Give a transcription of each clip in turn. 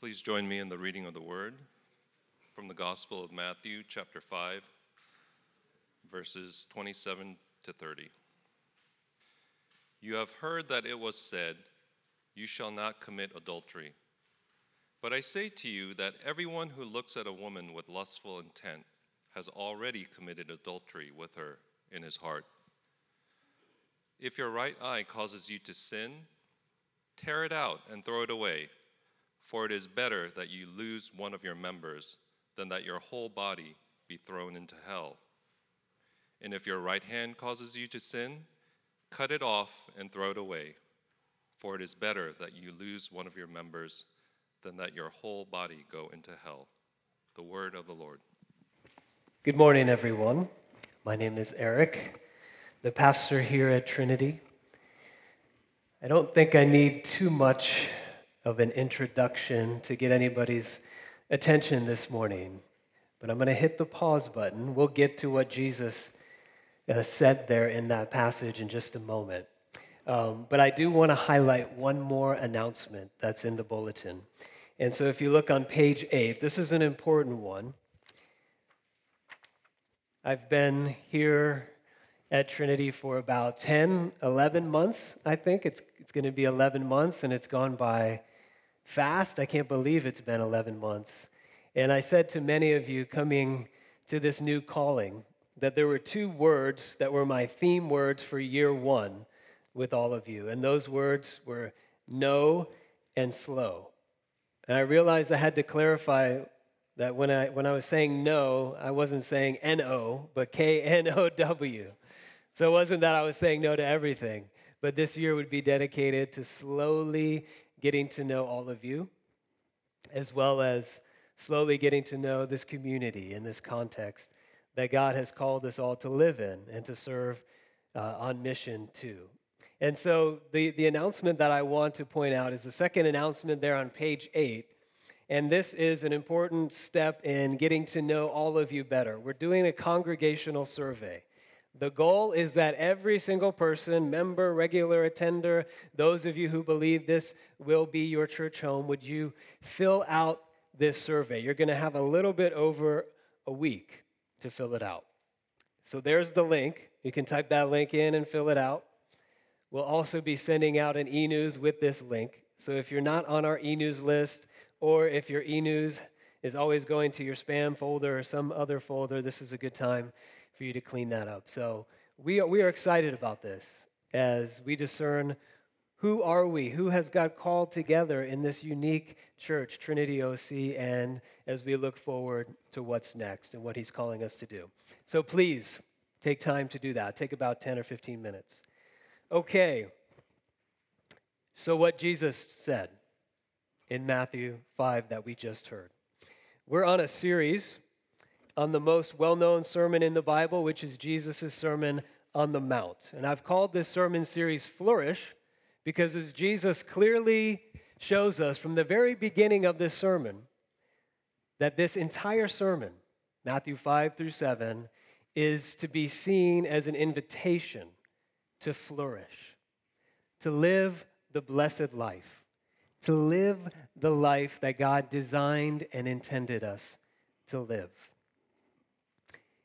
Please join me in the reading of the Word from the Gospel of Matthew, chapter 5, verses 27 to 30. You have heard that it was said, "You shall not commit adultery." But I say to you that everyone who looks at a woman with lustful intent has already committed adultery with her in his heart. If your right eye causes you to sin, tear it out and throw it away, for it is better that you lose one of your members than that your whole body be thrown into hell. And if your right hand causes you to sin, cut it off and throw it away, for it is better that you lose one of your members than that your whole body go into hell. The word of the Lord. Good morning, everyone. My name is Eric, the pastor here at Trinity. I don't think I need too much of an introduction to get anybody's attention this morning, but I'm going to hit the pause button. We'll get to what Jesus said there in that passage in just a moment. But I do want to highlight one more announcement that's in the bulletin. And so if you look on page 8, this is an important one. I've been here at Trinity for about 11 months, I think. It's going to be 11 months, and it's gone by fast. I can't believe it's been 11 months. And I said to many of you coming to this new calling that there were two words that were my theme words for year one with all of you, and those words were no and slow. And I realized I had to clarify that when I was saying no, I wasn't saying N-O, but K-N-O-W. So it wasn't that I was saying no to everything, but this year would be dedicated to slowly getting to know all of you, as well as slowly getting to know this community and this context that God has called us all to live in and to serve on mission too. And so the announcement that I want to point out is the second announcement there on page 8, and this is an important step in getting to know all of you better. We're doing a congregational survey. The goal is that every single person, member, regular attender, those of you who believe this will be your church home, would you fill out this survey? You're going to have a little bit over a week to fill it out. So there's the link. You can type that link in and fill it out. We'll also be sending out an e-news with this link. So if you're not on our e-news list, or if your e-news is always going to your spam folder or some other folder, this is a good time for you to clean that up. So we are excited about this as we discern who are we, who has God called together in this unique church, Trinity OC, and as we look forward to what's next and what he's calling us to do. So please take time to do that. Take about 10 or 15 minutes. Okay, so what Jesus said in Matthew 5 that we just heard. We're on a series on the most well-known sermon in the Bible, which is Jesus' Sermon on the Mount. And I've called this sermon series Flourish because as Jesus clearly shows us from the very beginning of this sermon, that this entire sermon, Matthew 5 through 7, is to be seen as an invitation to flourish, to live the blessed life, to live the life that God designed and intended us to live.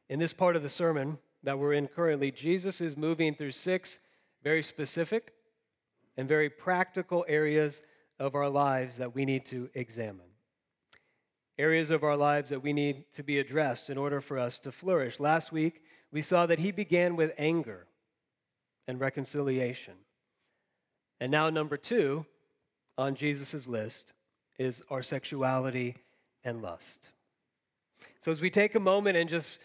In this part of the sermon that we're in currently, Jesus is moving through 6 very specific and very practical areas of our lives that we need to examine, areas of our lives that we need to be addressed in order for us to flourish. Last week, we saw that he began with anger and reconciliation. And now number 2 on Jesus' list is our sexuality and lust. So as we take a moment and just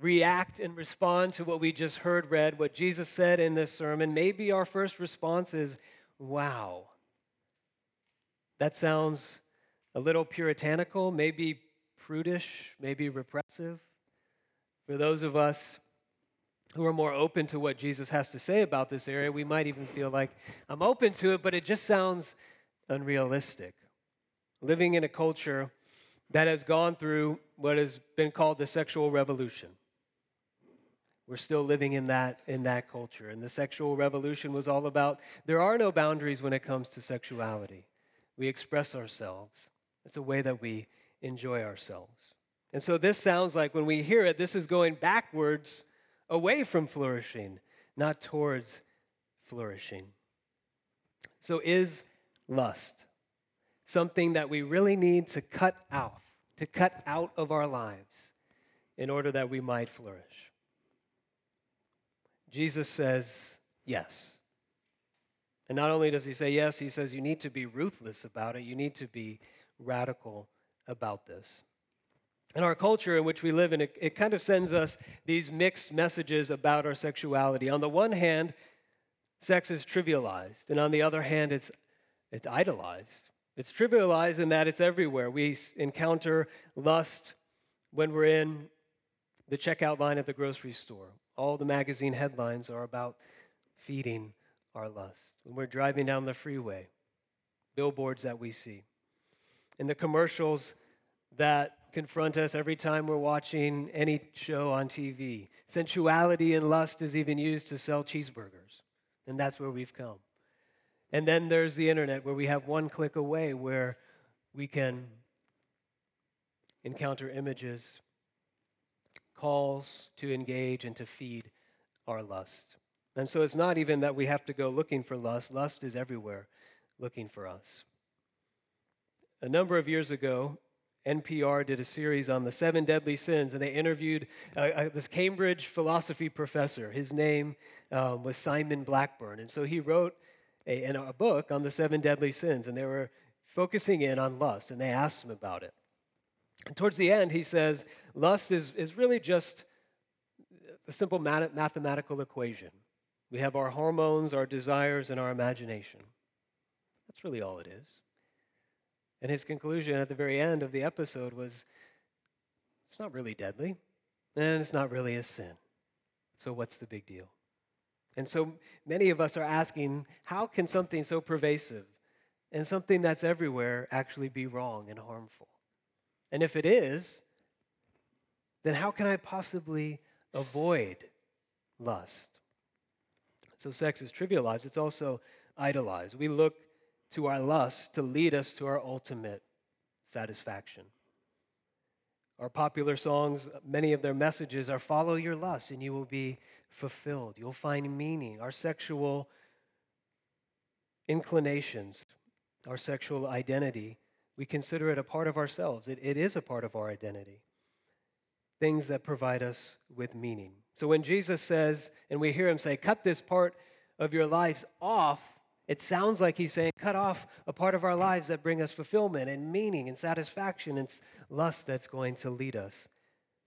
react and respond to what we just heard read, what Jesus said in this sermon, maybe our first response is, wow, that sounds a little puritanical, maybe prudish, maybe repressive. For those of us who are more open to what Jesus has to say about this area, we might even feel like, I'm open to it, but it just sounds unrealistic. Living in a culture that has gone through what has been called the sexual revolution. We're still living in that culture. And the sexual revolution was all about, there are no boundaries when it comes to sexuality. We express ourselves It's a way that we enjoy ourselves. And so this sounds like, when we hear it, this is going backwards away from flourishing, not towards flourishing. So is lust something that we really need to cut out of our lives in order that we might flourish? Jesus says yes. And not only does he say yes, he says you need to be ruthless about it. You need to be radical about this. In our culture in which we live in, it kind of sends us these mixed messages about our sexuality. On the one hand, sex is trivialized, and on the other hand, it's idolized. It's trivialized in that it's everywhere. We encounter lust when we're in the checkout line at the grocery store. All the magazine headlines are about feeding our lust. When we're driving down the freeway, billboards that we see, and the commercials that confront us every time we're watching any show on TV. Sensuality and lust is even used to sell cheeseburgers, and that's where we've come. And then there's the internet, where we have one click away, where we can encounter images, calls to engage and to feed our lust. And so it's not even that we have to go looking for lust. Lust is everywhere looking for us. A number of years ago, NPR did a series on the 7 deadly sins, and they interviewed this Cambridge philosophy professor. His name was Simon Blackburn, and so he wrote a book on the 7 deadly sins, and they were focusing in on lust, and they asked him about it. And towards the end, he says, lust is really just a simple mathematical equation. We have our hormones, our desires, and our imagination. That's really all it is. And his conclusion at the very end of the episode was, it's not really deadly, and it's not really a sin. So what's the big deal? And so many of us are asking, how can something so pervasive and something that's everywhere actually be wrong and harmful? And if it is, then how can I possibly avoid lust? So sex is trivialized. It's also idolized. We look to our lust to lead us to our ultimate satisfaction. Our popular songs, many of their messages are, follow your lust and you will be fulfilled. You'll find meaning. Our sexual inclinations, our sexual identity, we consider it a part of ourselves. It is a part of our identity. Things that provide us with meaning. So when Jesus says, and we hear him say, cut this part of your lives off, it sounds like he's saying, cut off a part of our lives that bring us fulfillment and meaning and satisfaction. It's lust that's going to lead us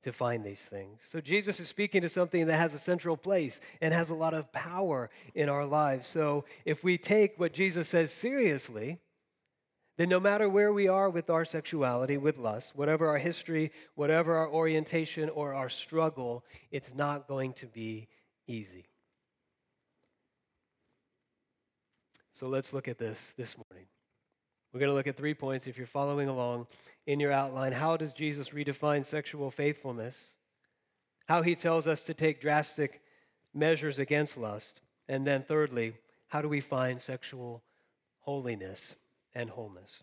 to find these things. So Jesus is speaking to something that has a central place and has a lot of power in our lives. So if we take what Jesus says seriously, then no matter where we are with our sexuality, with lust, whatever our history, whatever our orientation or our struggle, it's not going to be easy. So let's look at this morning. We're going to look at 3 points. If you're following along in your outline, how does Jesus redefine sexual faithfulness? How he tells us to take drastic measures against lust? And then thirdly, how do we find sexual holiness and wholeness?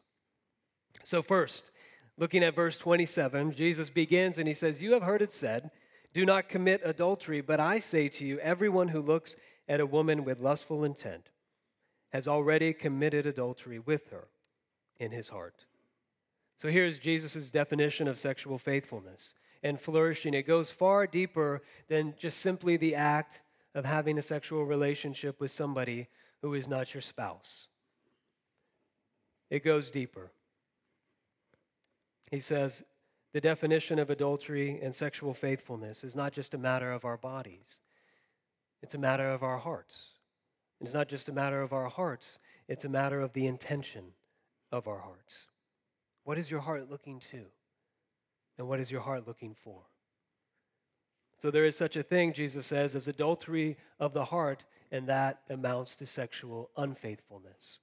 So first, looking at verse 27, Jesus begins and he says, you have heard it said, do not commit adultery, but I say to you, everyone who looks at a woman with lustful intent has already committed adultery with her in his heart. So here's Jesus' definition of sexual faithfulness and flourishing. It goes far deeper than just simply the act of having a sexual relationship with somebody who is not your spouse. It goes deeper. He says the definition of adultery and sexual faithfulness is not just a matter of our bodies. It's a matter of our hearts. It's not just a matter of our hearts, it's a matter of the intention of our hearts. What is your heart looking to? And what is your heart looking for? So there is such a thing, Jesus says, as adultery of the heart, and that amounts to sexual unfaithfulness.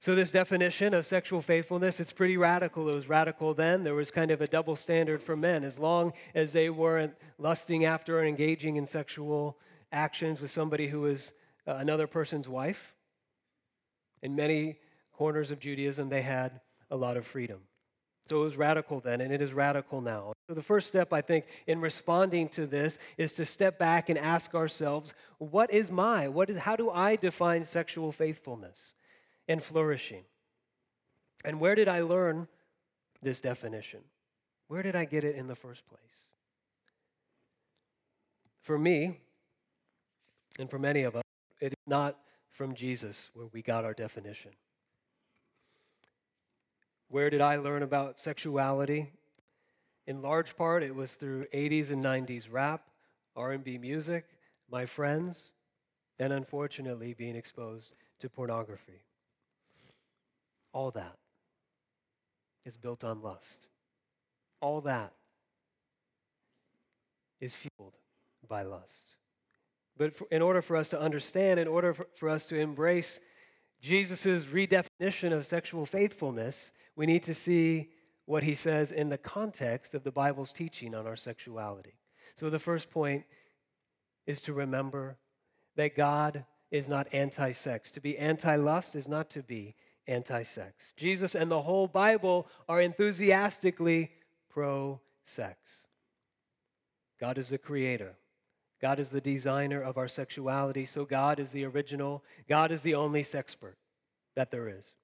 So this definition of sexual faithfulness, it's pretty radical. It was radical then. There was kind of a double standard for men. As long as they weren't lusting after or engaging in sexual actions with somebody who is another person's wife. In many corners of Judaism, they had a lot of freedom. So it was radical then, and it is radical now. So the first step, I think, in responding to this is to step back and ask ourselves, how do I define sexual faithfulness and flourishing? And where did I learn this definition? Where did I get it in the first place? For me, and for many of us, it is not from Jesus where we got our definition. Where did I learn about sexuality? In large part, it was through 80s and 90s rap, R&B music, my friends, and unfortunately being exposed to pornography. All that is built on lust. All that is fueled by lust. But in order for us to understand, in order for us to embrace Jesus' redefinition of sexual faithfulness, we need to see what he says in the context of the Bible's teaching on our sexuality. So the first point is to remember that God is not anti-sex. To be anti-lust is not to be anti-sex. Jesus and the whole Bible are enthusiastically pro-sex. God is the creator. God is the designer of our sexuality, so God is the original. God is the only sexpert that there is.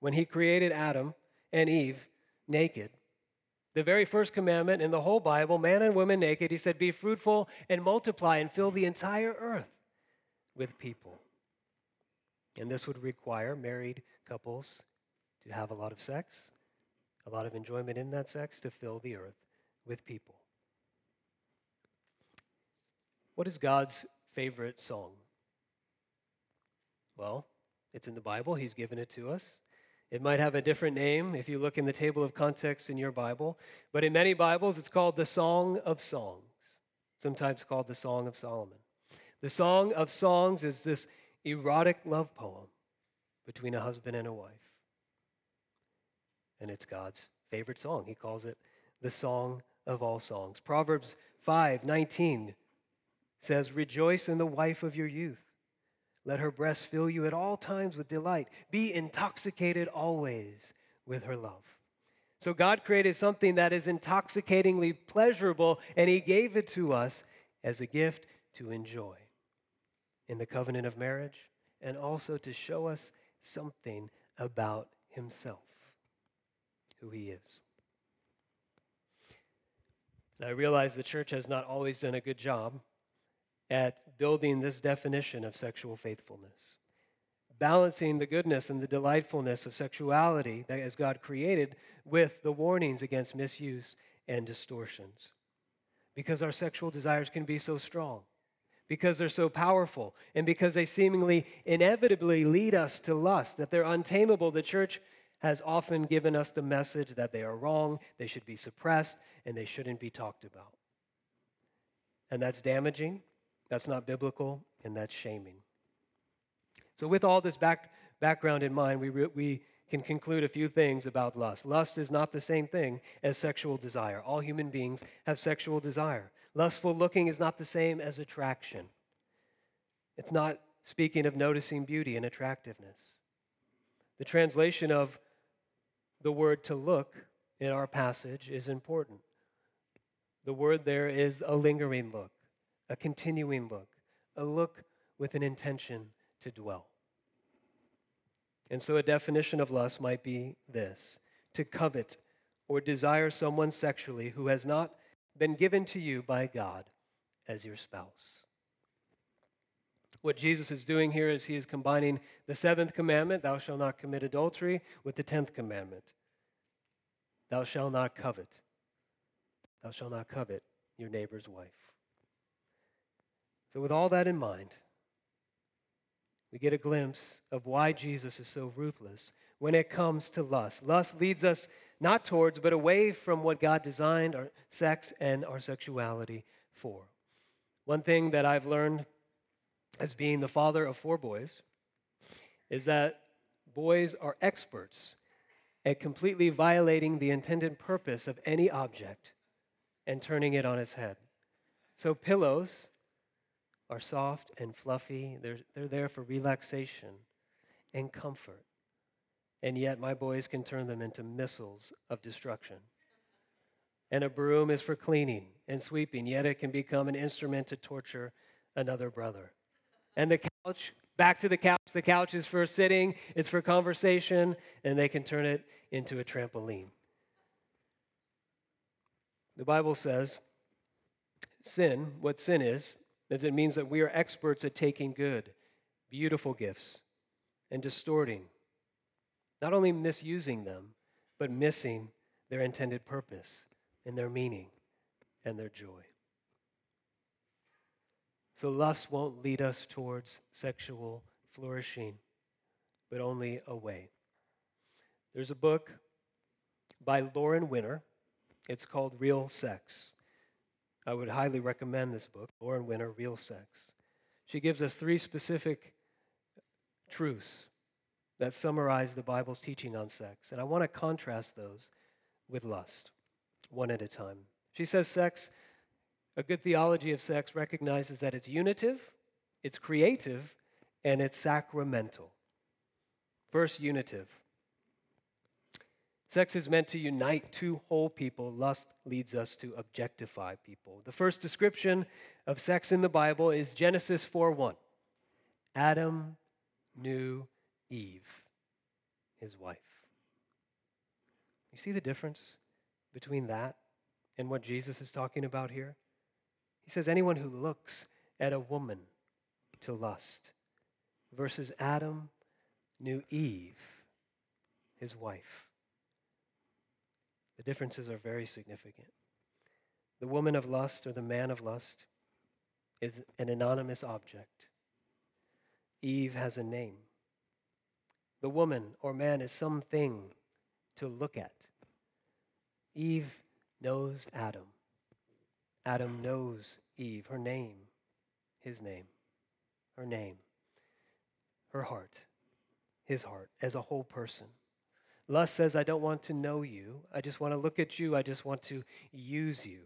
When he created Adam and Eve naked, the very first commandment in the whole Bible, man and woman naked, he said, be fruitful and multiply and fill the entire earth with people. And this would require married couples to have a lot of sex, a lot of enjoyment in that sex, to fill the earth with people. What is God's favorite song? Well, it's in the Bible. He's given it to us. It might have a different name if you look in the table of context in your Bible, but in many Bibles, it's called the Song of Songs, sometimes called the Song of Solomon. The Song of Songs is this erotic love poem between a husband and a wife, and it's God's favorite song. He calls it the song of all songs. Proverbs 5:19 says, rejoice in the wife of your youth. Let her breasts fill you at all times with delight. Be intoxicated always with her love. So God created something that is intoxicatingly pleasurable, and he gave it to us as a gift to enjoy in the covenant of marriage, and also to show us something about himself, who he is. And I realize the church has not always done a good job at building this definition of sexual faithfulness, balancing the goodness and the delightfulness of sexuality that as God created with the warnings against misuse and distortions. Because our sexual desires can be so strong, because they're so powerful, and because they seemingly inevitably lead us to lust, that they're untamable, the church has often given us the message that they are wrong, they should be suppressed, and they shouldn't be talked about. And that's damaging. That's not biblical, and that's shaming. So with all this background in mind, we can conclude a few things about lust. Lust is not the same thing as sexual desire. All human beings have sexual desire. Lustful looking is not the same as attraction. It's not speaking of noticing beauty and attractiveness. The translation of the word to look in our passage is important. The word there is a lingering look, a continuing look, a look with an intention to dwell. And so a definition of lust might be this: to covet or desire someone sexually who has not been given to you by God as your spouse. What Jesus is doing here is he is combining the seventh commandment, thou shalt not commit adultery, with the 10th commandment, thou shalt not covet. Thou shalt not covet your neighbor's wife. So with all that in mind, we get a glimpse of why Jesus is so ruthless when it comes to lust. Lust leads us not towards, but away from what God designed our sex and our sexuality for. One thing that I've learned as being the father of 4 boys is that boys are experts at completely violating the intended purpose of any object and turning it on its head. So pillows are soft and fluffy. They're there for relaxation and comfort. and yet my boys can turn them into missiles of destruction. And a broom is for cleaning and sweeping, yet it can become an instrument to torture another brother. And the couch, back to the couch. The couch is for sitting, it's for conversation, and they can turn it into a trampoline. The Bible says, sin, what sin is it means that we are experts at taking good, beautiful gifts, and distorting, not only misusing them, but missing their intended purpose and their meaning and their joy. So lust won't lead us towards sexual flourishing, but only away. There's a book by Lauren Winner. It's called Real Sex. I would highly recommend this book, Lauren Winner, Real Sex. She gives us 3 specific truths that summarize the Bible's teaching on sex. And I want to contrast those with lust, one at a time. She says sex, a good theology of sex recognizes that it's unitive, it's creative, and it's sacramental. First, unitive. Sex is meant to unite two whole people. Lust leads us to objectify people. The first description of sex in the Bible is Genesis 4:1. Adam knew Eve, his wife. You see the difference between that and what Jesus is talking about here? He says anyone who looks at a woman to lust versus Adam knew Eve, his wife. The differences are very significant. The woman of lust or the man of lust is an anonymous object. Eve has a name. The woman or man is something to look at. Eve knows Adam. Adam knows Eve, her name, his name, her heart, his heart, as a whole person. Lust says, I don't want to know you. I just want to look at you. I just want to use you.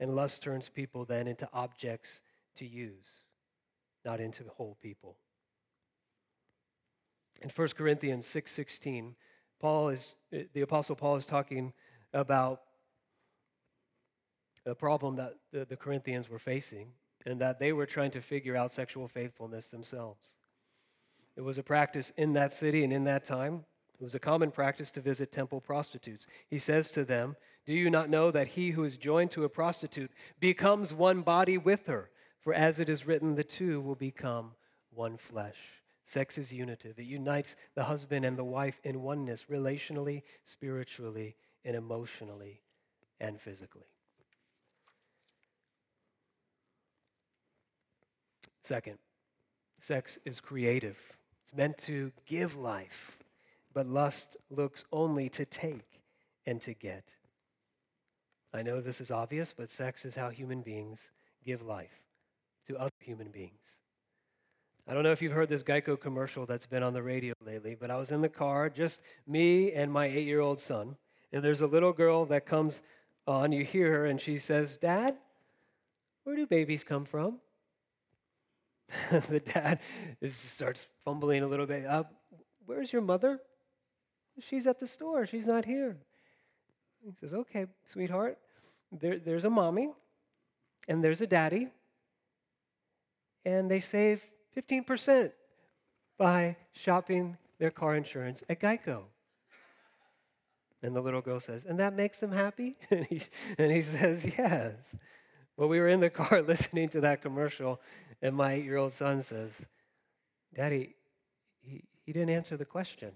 And lust turns people then into objects to use, not into whole people. In 1 Corinthians 6:16, the Apostle Paul is talking about a problem that the Corinthians were facing and that they were trying to figure out sexual faithfulness themselves. It was a practice in that city and in that time. It was a common practice to visit temple prostitutes. He says to them, do you not know that he who is joined to a prostitute becomes one body with her? For as it is written, the two will become one flesh. Sex is unitive. It unites the husband and the wife in oneness, relationally, spiritually, and emotionally, and physically. Second, sex is creative. It's meant to give life. But lust looks only to take and to get. I know this is obvious, but sex is how human beings give life to other human beings. I don't know if you've heard this Geico commercial that's been on the radio lately, but I was in the car, just me and my 8-year-old son, and there's a little girl that comes on, you hear her, and she says, Dad, where do babies come from? The dad just starts fumbling a little bit. Where's your mother? She's at the store. She's not here. He says, okay, sweetheart, there's a mommy and there's a daddy, and they save 15% by shopping their car insurance at Geico. And the little girl says, and that makes them happy? And he says, yes. Well, we were in the car listening to that commercial, and my 8-year-old son says, Daddy, he didn't answer the question.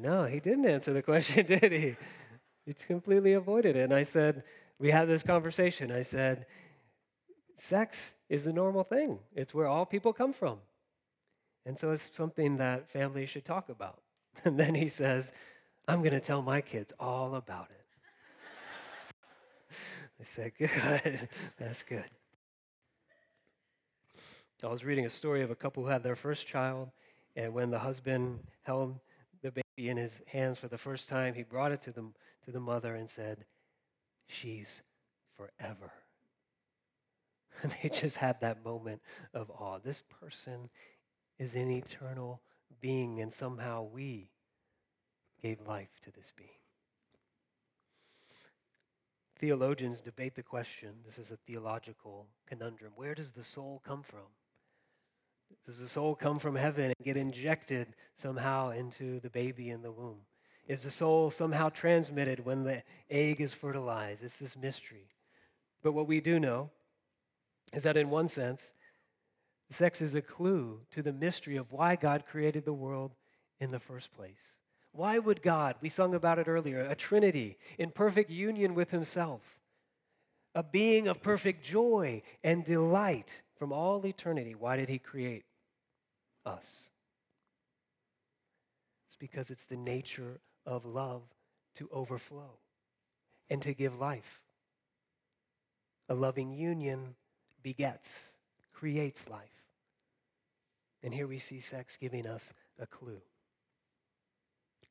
No, he didn't answer the question, did he? He completely avoided it. And I said, we had this conversation. I said, sex is a normal thing. It's where all people come from. And so it's something that families should talk about. And then he says, I'm going to tell my kids all about it. I said, good. That's good. I was reading a story of a couple who had their first child, and when the husband held the baby in his hands for the first time, he brought it to the mother and said, she's forever. And they just had that moment of awe. This person is an eternal being, and somehow we gave life to this being. Theologians debate the question, this is a theological conundrum, where does the soul come from? Does the soul come from heaven and get injected somehow into the baby in the womb? Is the soul somehow transmitted when the egg is fertilized? It's this mystery. But what we do know is that in one sense, sex is a clue to the mystery of why God created the world in the first place. Why would God, we sung about it earlier, a Trinity in perfect union with himself, a being of perfect joy and delight from all eternity, why did he create us? It's because it's the nature of love to overflow and to give life. A loving union begets, creates life. And here we see sex giving us a clue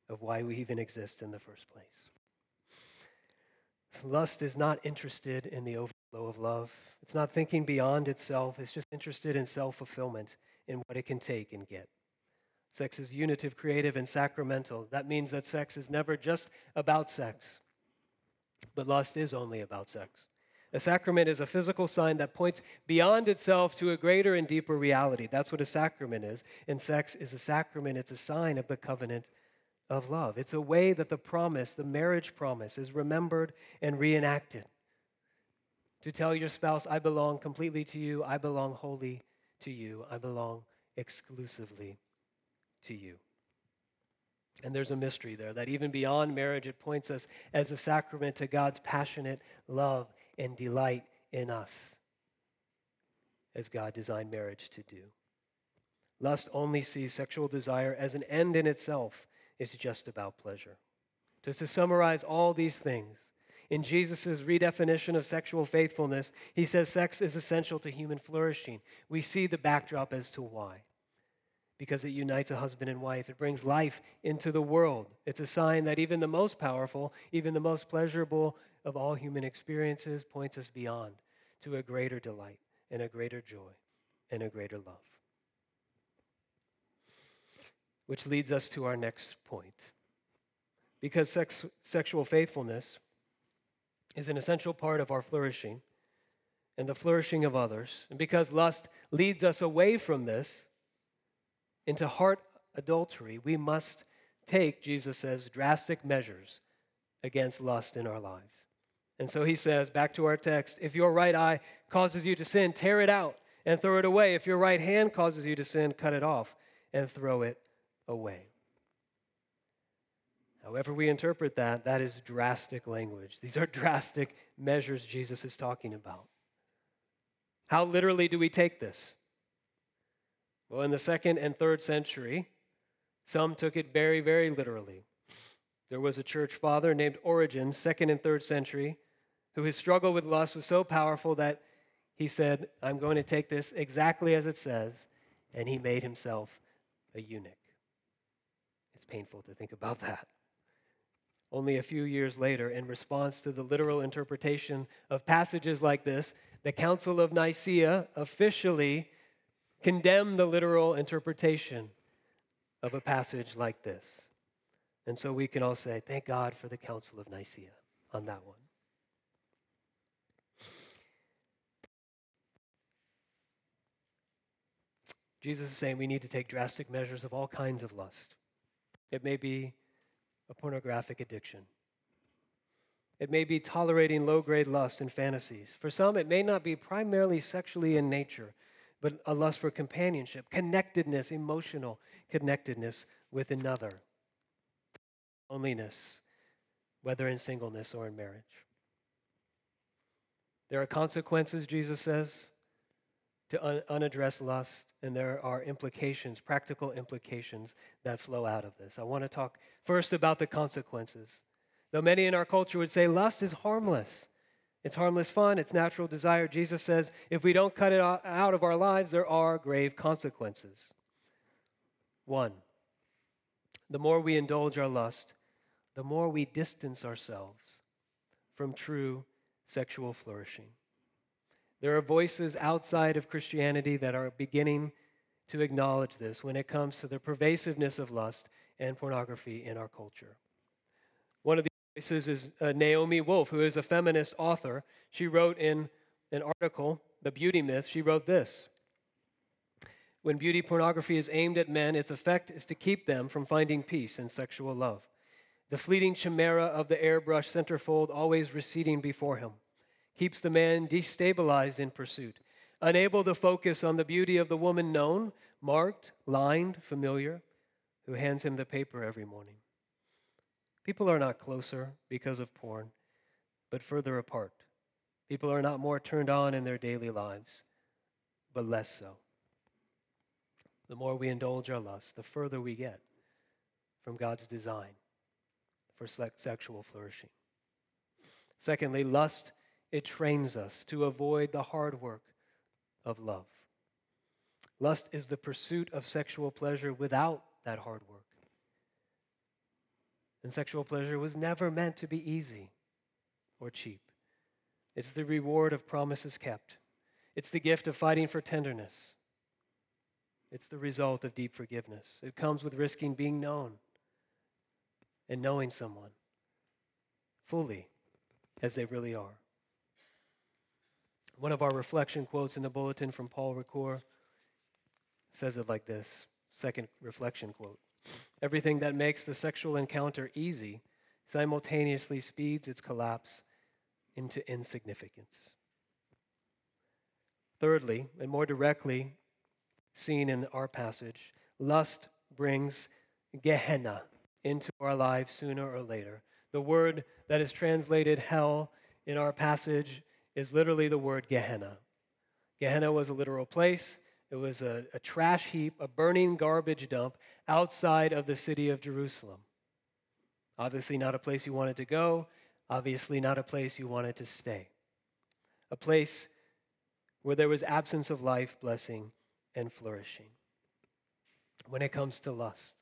of why we even exist in the first place. Lust is not interested in the overflow of love. It's not thinking beyond itself. It's just interested in self-fulfillment, in what it can take and get. Sex is unitive, creative, and sacramental. That means that sex is never just about sex, but lust is only about sex. A sacrament is a physical sign that points beyond itself to a greater and deeper reality. That's what a sacrament is, and sex is a sacrament. It's a sign of the covenant of love. It's a way that the promise, the marriage promise, is remembered and reenacted. To tell your spouse, I belong completely to you, I belong wholly to you, I belong exclusively to you. And there's a mystery there that even beyond marriage, it points us as a sacrament to God's passionate love and delight in us, as God designed marriage to do. Lust only sees sexual desire as an end in itself. It's just about pleasure. Just to summarize all these things, in Jesus' redefinition of sexual faithfulness, he says sex is essential to human flourishing. We see the backdrop as to why. Because it unites a husband and wife. It brings life into the world. It's a sign that even the most powerful, even the most pleasurable of all human experiences points us beyond to a greater delight and a greater joy and a greater love. Which leads us to our next point. Because sexual faithfulness is an essential part of our flourishing and the flourishing of others, and because lust leads us away from this into heart adultery, we must take, Jesus says, drastic measures against lust in our lives. And so he says, back to our text, if your right eye causes you to sin, tear it out and throw it away. If your right hand causes you to sin, cut it off and throw it away. However we interpret that, that is drastic language. These are drastic measures Jesus is talking about. How literally do we take this? Well, in the 2nd and 3rd century, some took it very, very literally. There was a church father named Origen, 2nd and 3rd century, who his struggle with lust was so powerful that he said, I'm going to take this exactly as it says, and he made himself a eunuch. It's painful to think about that. Only a few years later, in response to the literal interpretation of passages like this, the Council of Nicaea officially condemned the literal interpretation of a passage like this. And so we can all say, thank God for the Council of Nicaea on that one. Jesus is saying we need to take drastic measures of all kinds of lust. It may be a pornographic addiction. It may be tolerating low-grade lust and fantasies. For some, it may not be primarily sexually in nature, but a lust for companionship, connectedness, emotional connectedness with another. Loneliness, whether in singleness or in marriage. There are consequences, Jesus says, to unaddressed lust, and there are implications, practical implications that flow out of this. I want to talk first about the consequences. Though many in our culture would say lust is harmless. It's harmless fun, it's natural desire. Jesus says if we don't cut it out of our lives, there are grave consequences. One, the more we indulge our lust, the more we distance ourselves from true sexual flourishing. There are voices outside of Christianity that are beginning to acknowledge this when it comes to the pervasiveness of lust and pornography in our culture. One of these voices is Naomi Wolf, who is a feminist author. She wrote in an article, The Beauty Myth, she wrote this: "When beauty pornography is aimed at men, its effect is to keep them from finding peace in sexual love. The fleeting chimera of the airbrush centerfold, always receding before him, keeps the man destabilized in pursuit, unable to focus on the beauty of the woman known, marked, lined, familiar, who hands him the paper every morning. People are not closer because of porn, but further apart. People are not more turned on in their daily lives, but less so. The more we indulge our lust, the further we get from God's design for sexual flourishing. Secondly, lust, it trains us to avoid the hard work of love. Lust is the pursuit of sexual pleasure without that hard work. And sexual pleasure was never meant to be easy or cheap. It's the reward of promises kept. It's the gift of fighting for tenderness. It's the result of deep forgiveness. It comes with risking being known and knowing someone fully as they really are." One of our reflection quotes in the bulletin from Paul Ricoeur says it like this, second reflection quote: "Everything that makes the sexual encounter easy simultaneously speeds its collapse into insignificance." Thirdly, and more directly seen in our passage, lust brings Gehenna into our lives sooner or later. The word that is translated hell in our passage is literally the word Gehenna. Gehenna was a literal place. It was a trash heap, a burning garbage dump outside of the city of Jerusalem. Obviously not a place you wanted to go. Obviously not a place you wanted to stay. A place where there was absence of life, blessing, and flourishing. When it comes to lust,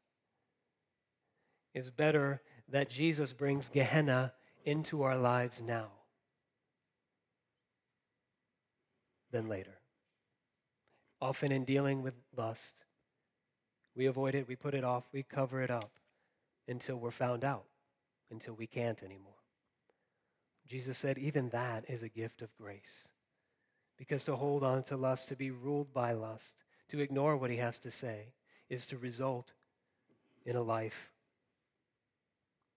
it's better that Jesus brings Gehenna into our lives now than later. Often in dealing with lust, we avoid it, we put it off, we cover it up until we're found out, until we can't anymore. Jesus said even that is a gift of grace, because to hold on to lust, to be ruled by lust, to ignore what he has to say, is to result in a life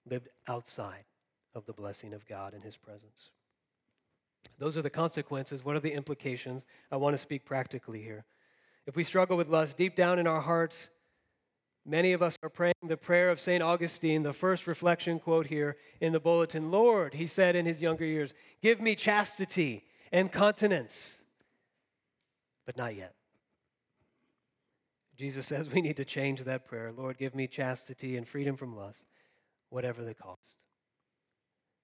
lived outside of the blessing of God and his presence. Those are the consequences. What are the implications? I want to speak practically here. If we struggle with lust deep down in our hearts, many of us are praying the prayer of St. Augustine, the first reflection quote here in the bulletin. "Lord," he said in his younger years, "give me chastity and continence," but not yet. Jesus says we need to change that prayer. Lord, give me chastity and freedom from lust, whatever the cost.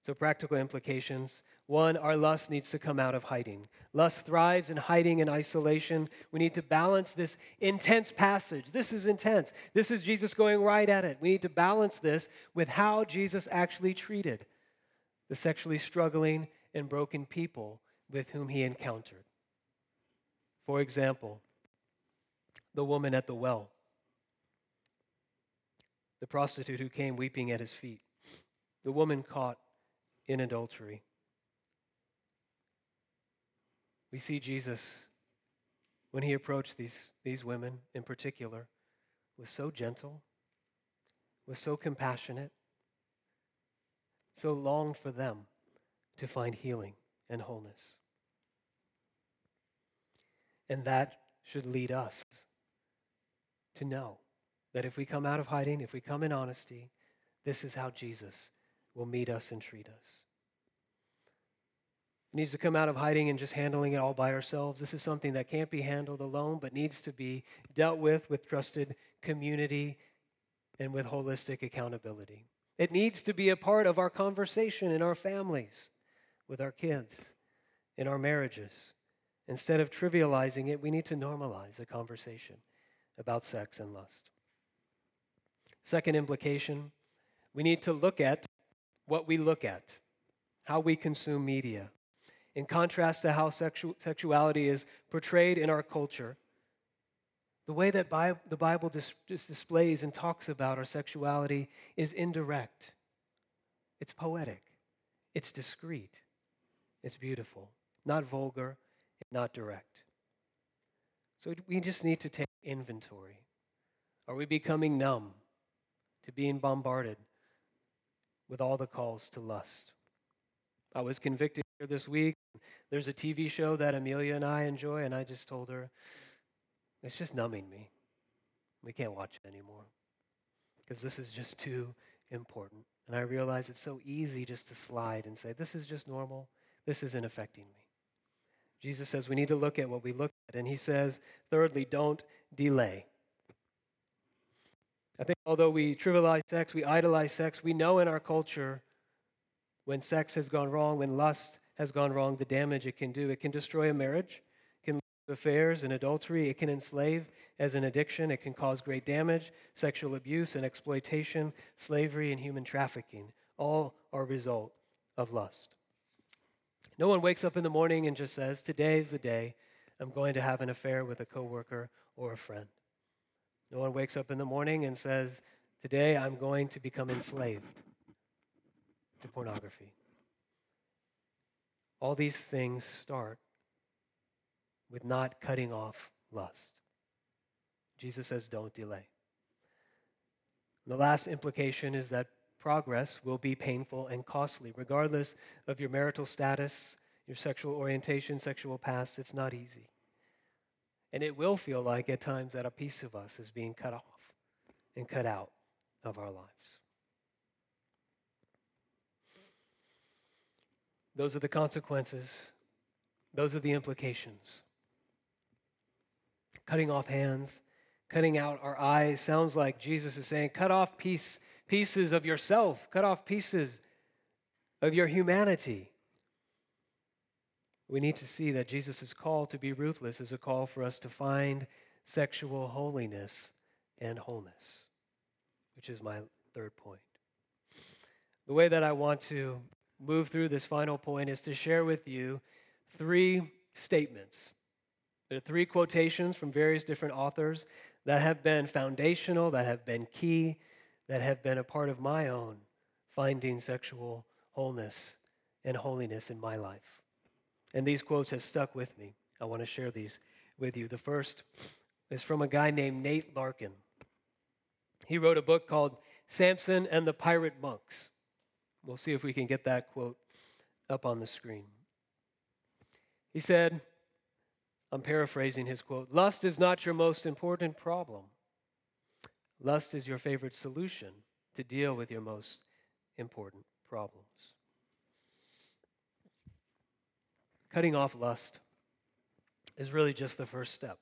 So practical implications. One, our lust needs to come out of hiding. Lust thrives in hiding and isolation. We need to balance this intense passage. This is intense. This is Jesus going right at it. We need to balance this with how Jesus actually treated the sexually struggling and broken people with whom he encountered. For example, the woman at the well, the prostitute who came weeping at his feet, the woman caught in adultery. We see Jesus, when he approached these women in particular, was so gentle, was so compassionate, so longed for them to find healing and wholeness. And that should lead us to know that if we come out of hiding, if we come in honesty, this is how Jesus will meet us and treat us. It needs to come out of hiding and just handling it all by ourselves. This is something that can't be handled alone, but needs to be dealt with trusted community and with holistic accountability. It needs to be a part of our conversation in our families, with our kids, in our marriages. Instead of trivializing it, we need to normalize a conversation about sex and lust. Second implication, we need to look at what we look at, how we consume media. In contrast to how sexuality is portrayed in our culture, The way that the Bible displays and talks about our sexuality is indirect. It's poetic. It's discreet. It's beautiful. Not vulgar, not direct. So we just need to take inventory. Are we becoming numb to being bombarded with all the calls to lust? I was convicted here this week. There's a TV show that Amelia and I enjoy, and I just told her, it's just numbing me. We can't watch it anymore because this is just too important. And I realize it's so easy just to slide and say, this is just normal. This isn't affecting me. Jesus says we need to look at what we look at. And he says, thirdly, don't delay. I think although we trivialize sex, we idolize sex, we know in our culture when sex has gone wrong, when lust has gone wrong, the damage it can do. It can destroy a marriage, it can lead to affairs and adultery, it can enslave as an addiction, it can cause great damage, sexual abuse and exploitation, slavery and human trafficking. All are a result of lust. No one wakes up in the morning and just says, today is the day I'm going to have an affair with a coworker or a friend. No one wakes up in the morning and says, today I'm going to become enslaved to pornography. All these things start with not cutting off lust. Jesus says, don't delay. And the last implication is that progress will be painful and costly. Regardless of your marital status, your sexual orientation, sexual past, it's not easy. And it will feel like at times that a piece of us is being cut off and cut out of our lives. Those are the consequences. Those are the implications. Cutting off hands, cutting out our eyes, sounds like Jesus is saying, cut off pieces of yourself, cut off pieces of your humanity. We need to see that Jesus' call to be ruthless is a call for us to find sexual holiness and wholeness, which is my third point. The way that I want to move through this final point is to share with you three statements. There are three quotations from various different authors that have been foundational, that have been key, that have been a part of my own finding sexual wholeness and holiness in my life. And these quotes have stuck with me. I want to share these with you. The first is from a guy named Nate Larkin. He wrote a book called Samson and the Pirate Monks. We'll see if we can get that quote up on the screen. He said, I'm paraphrasing his quote, lust is not your most important problem. Lust is your favorite solution to deal with your most important problems. Cutting off lust is really just the first step.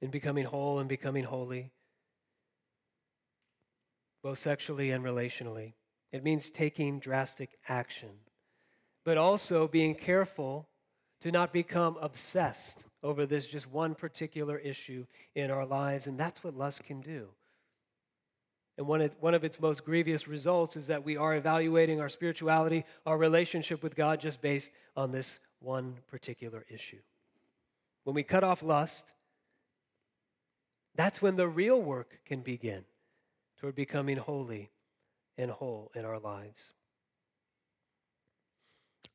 In becoming whole and becoming holy, both sexually and relationally, it means taking drastic action, but also being careful to not become obsessed over this just one particular issue in our lives, and that's what lust can do. And one of its most grievous results is that we are evaluating our spirituality, our relationship with God, just based on this one particular issue. When we cut off lust, that's when the real work can begin toward becoming holy and whole in our lives.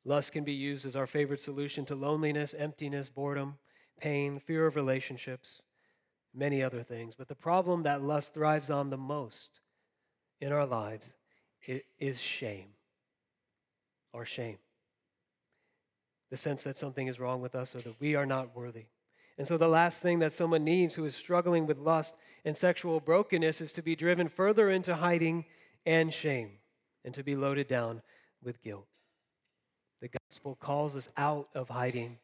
Lust can be used as our favorite solution to loneliness, emptiness, boredom, pain, fear of relationships, many other things. But the problem that lust thrives on the most in our lives is shame. Our shame. The sense that something is wrong with us or that we are not worthy. And so the last thing that someone needs who is struggling with lust and sexual brokenness is to be driven further into hiding and shame and to be loaded down with guilt. The gospel calls us out of hiding,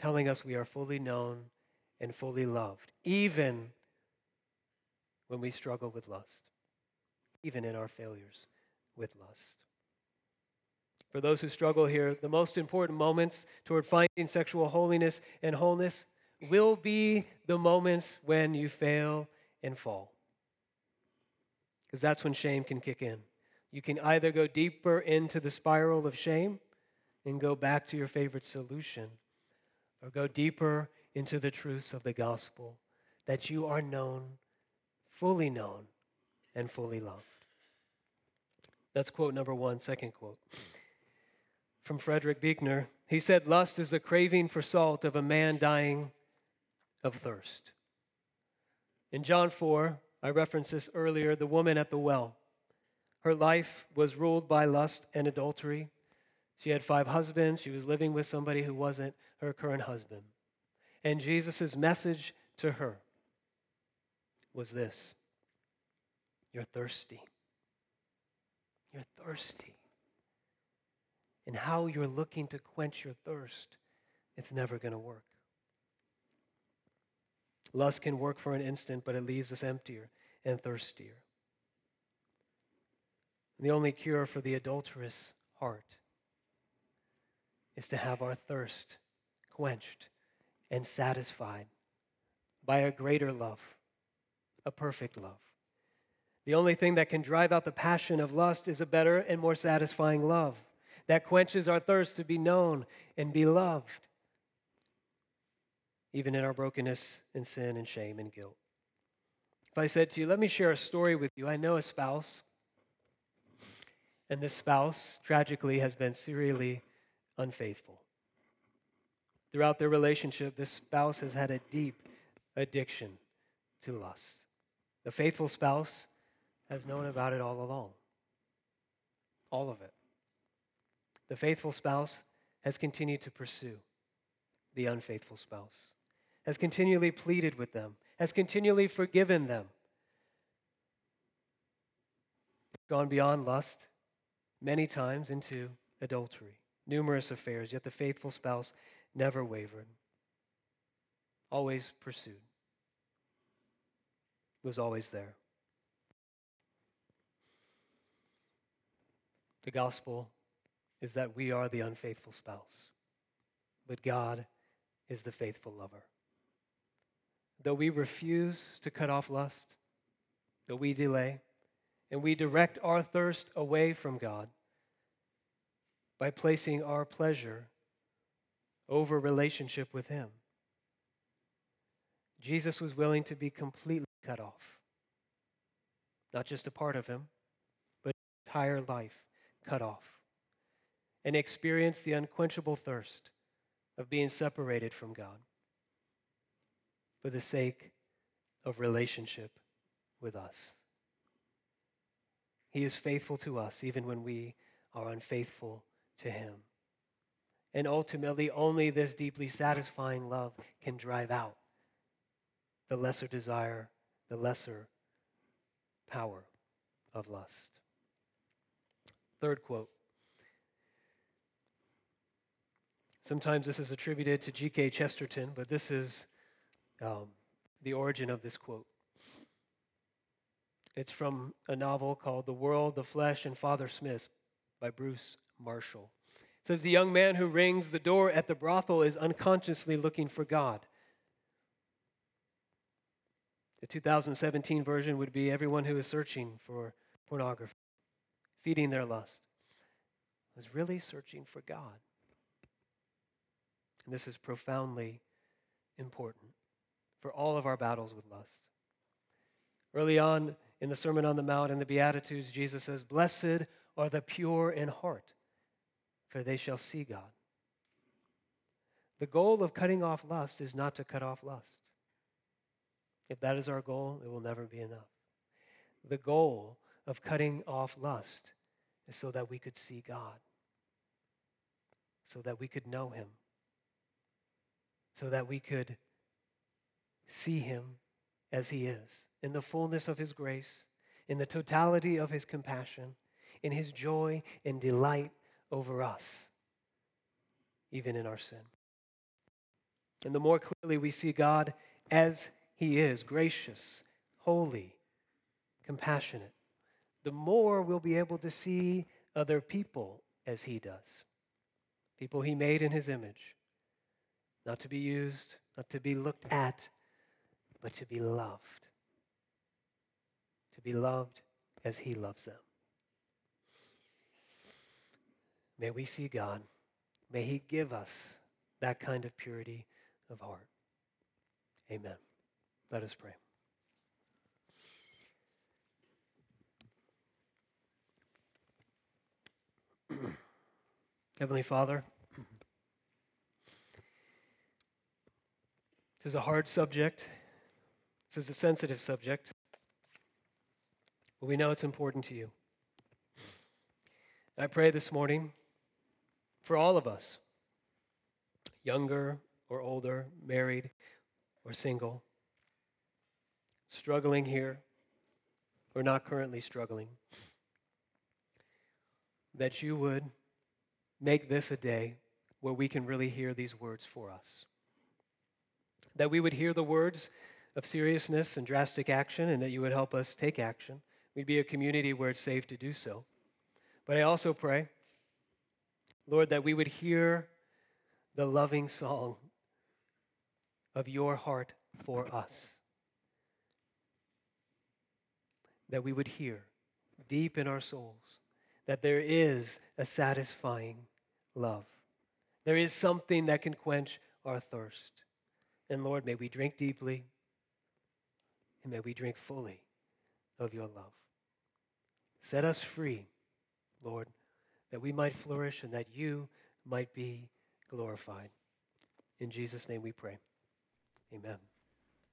telling us we are fully known and fully loved, even when we struggle with lust, even in our failures with lust. For those who struggle here, the most important moments toward finding sexual holiness and wholeness will be the moments when you fail and fall, because that's when shame can kick in. You can either go deeper into the spiral of shame and go back to your favorite solution, or go deeper into the truths of the gospel, that you are fully known, and fully loved. That's quote number one, second quote. From Frederick Buechner, he said, lust is the craving for salt of a man dying of thirst. In John 4, I referenced this earlier, the woman at the well. Her life was ruled by lust and adultery. She had 5 husbands. She was living with somebody who wasn't her current husband. And Jesus' message to her was this: you're thirsty. You're thirsty. And how you're looking to quench your thirst, it's never going to work. Lust can work for an instant, but it leaves us emptier and thirstier. The only cure for the adulterous heart is to have our thirst quenched and satisfied by a greater love, a perfect love. The only thing that can drive out the passion of lust is a better and more satisfying love that quenches our thirst to be known and be loved, even in our brokenness and sin and shame and guilt. If I said to you, let me share a story with you. I know a spouse, and this spouse tragically has been serially unfaithful. Throughout their relationship, this spouse has had a deep addiction to lust. The faithful spouse has known about it all along, all of it. The faithful spouse has continued to pursue the unfaithful spouse, has continually pleaded with them, has continually forgiven them. Gone beyond lust, many times into adultery, numerous affairs, yet the faithful spouse never wavered, always pursued, was always there. The gospel is that we are the unfaithful spouse, but God is the faithful lover. Though we refuse to cut off lust, though we delay, and we direct our thirst away from God by placing our pleasure over relationship with Him, Jesus was willing to be completely cut off. Not just a part of Him, but His entire life cut off, and experience the unquenchable thirst of being separated from God for the sake of relationship with us. He is faithful to us even when we are unfaithful to Him. And ultimately, only this deeply satisfying love can drive out the lesser desire, the lesser power of lust. Third quote. Sometimes this is attributed to G.K. Chesterton, but this is the origin of this quote. It's from a novel called The World, the Flesh, and Father Smith by Bruce Marshall. It says, the young man who rings the door at the brothel is unconsciously looking for God. The 2017 version would be everyone who is searching for pornography, feeding their lust, is really searching for God. And this is profoundly important for all of our battles with lust. Early on, in the Sermon on the Mount and the Beatitudes, Jesus says, blessed are the pure in heart, for they shall see God. The goal of cutting off lust is not to cut off lust. If that is our goal, it will never be enough. The goal of cutting off lust is so that we could see God, so that we could know Him, so that we could see Him as He is, in the fullness of His grace, in the totality of His compassion, in His joy and delight over us, even in our sin. And the more clearly we see God as He is, gracious, holy, compassionate, the more we'll be able to see other people as He does, people He made in His image, not to be used, not to be looked at, but to be loved. To be loved as He loves them. May we see God. May He give us that kind of purity of heart. Amen. Let us pray. Heavenly Father, this is a hard subject. This is a sensitive subject. But we know it's important to you. I pray this morning for all of us, younger or older, married or single, struggling here or not currently struggling, that you would make this a day where we can really hear these words for us, that we would hear the words of seriousness and drastic action, and that you would help us take action. We'd be a community where it's safe to do so. But I also pray, Lord, that we would hear the loving song of your heart for us, that we would hear deep in our souls that there is a satisfying love. There is something that can quench our thirst. And Lord, may we drink deeply, and may we drink fully of your love. Set us free, Lord, that we might flourish and that you might be glorified. In Jesus' name we pray. Amen.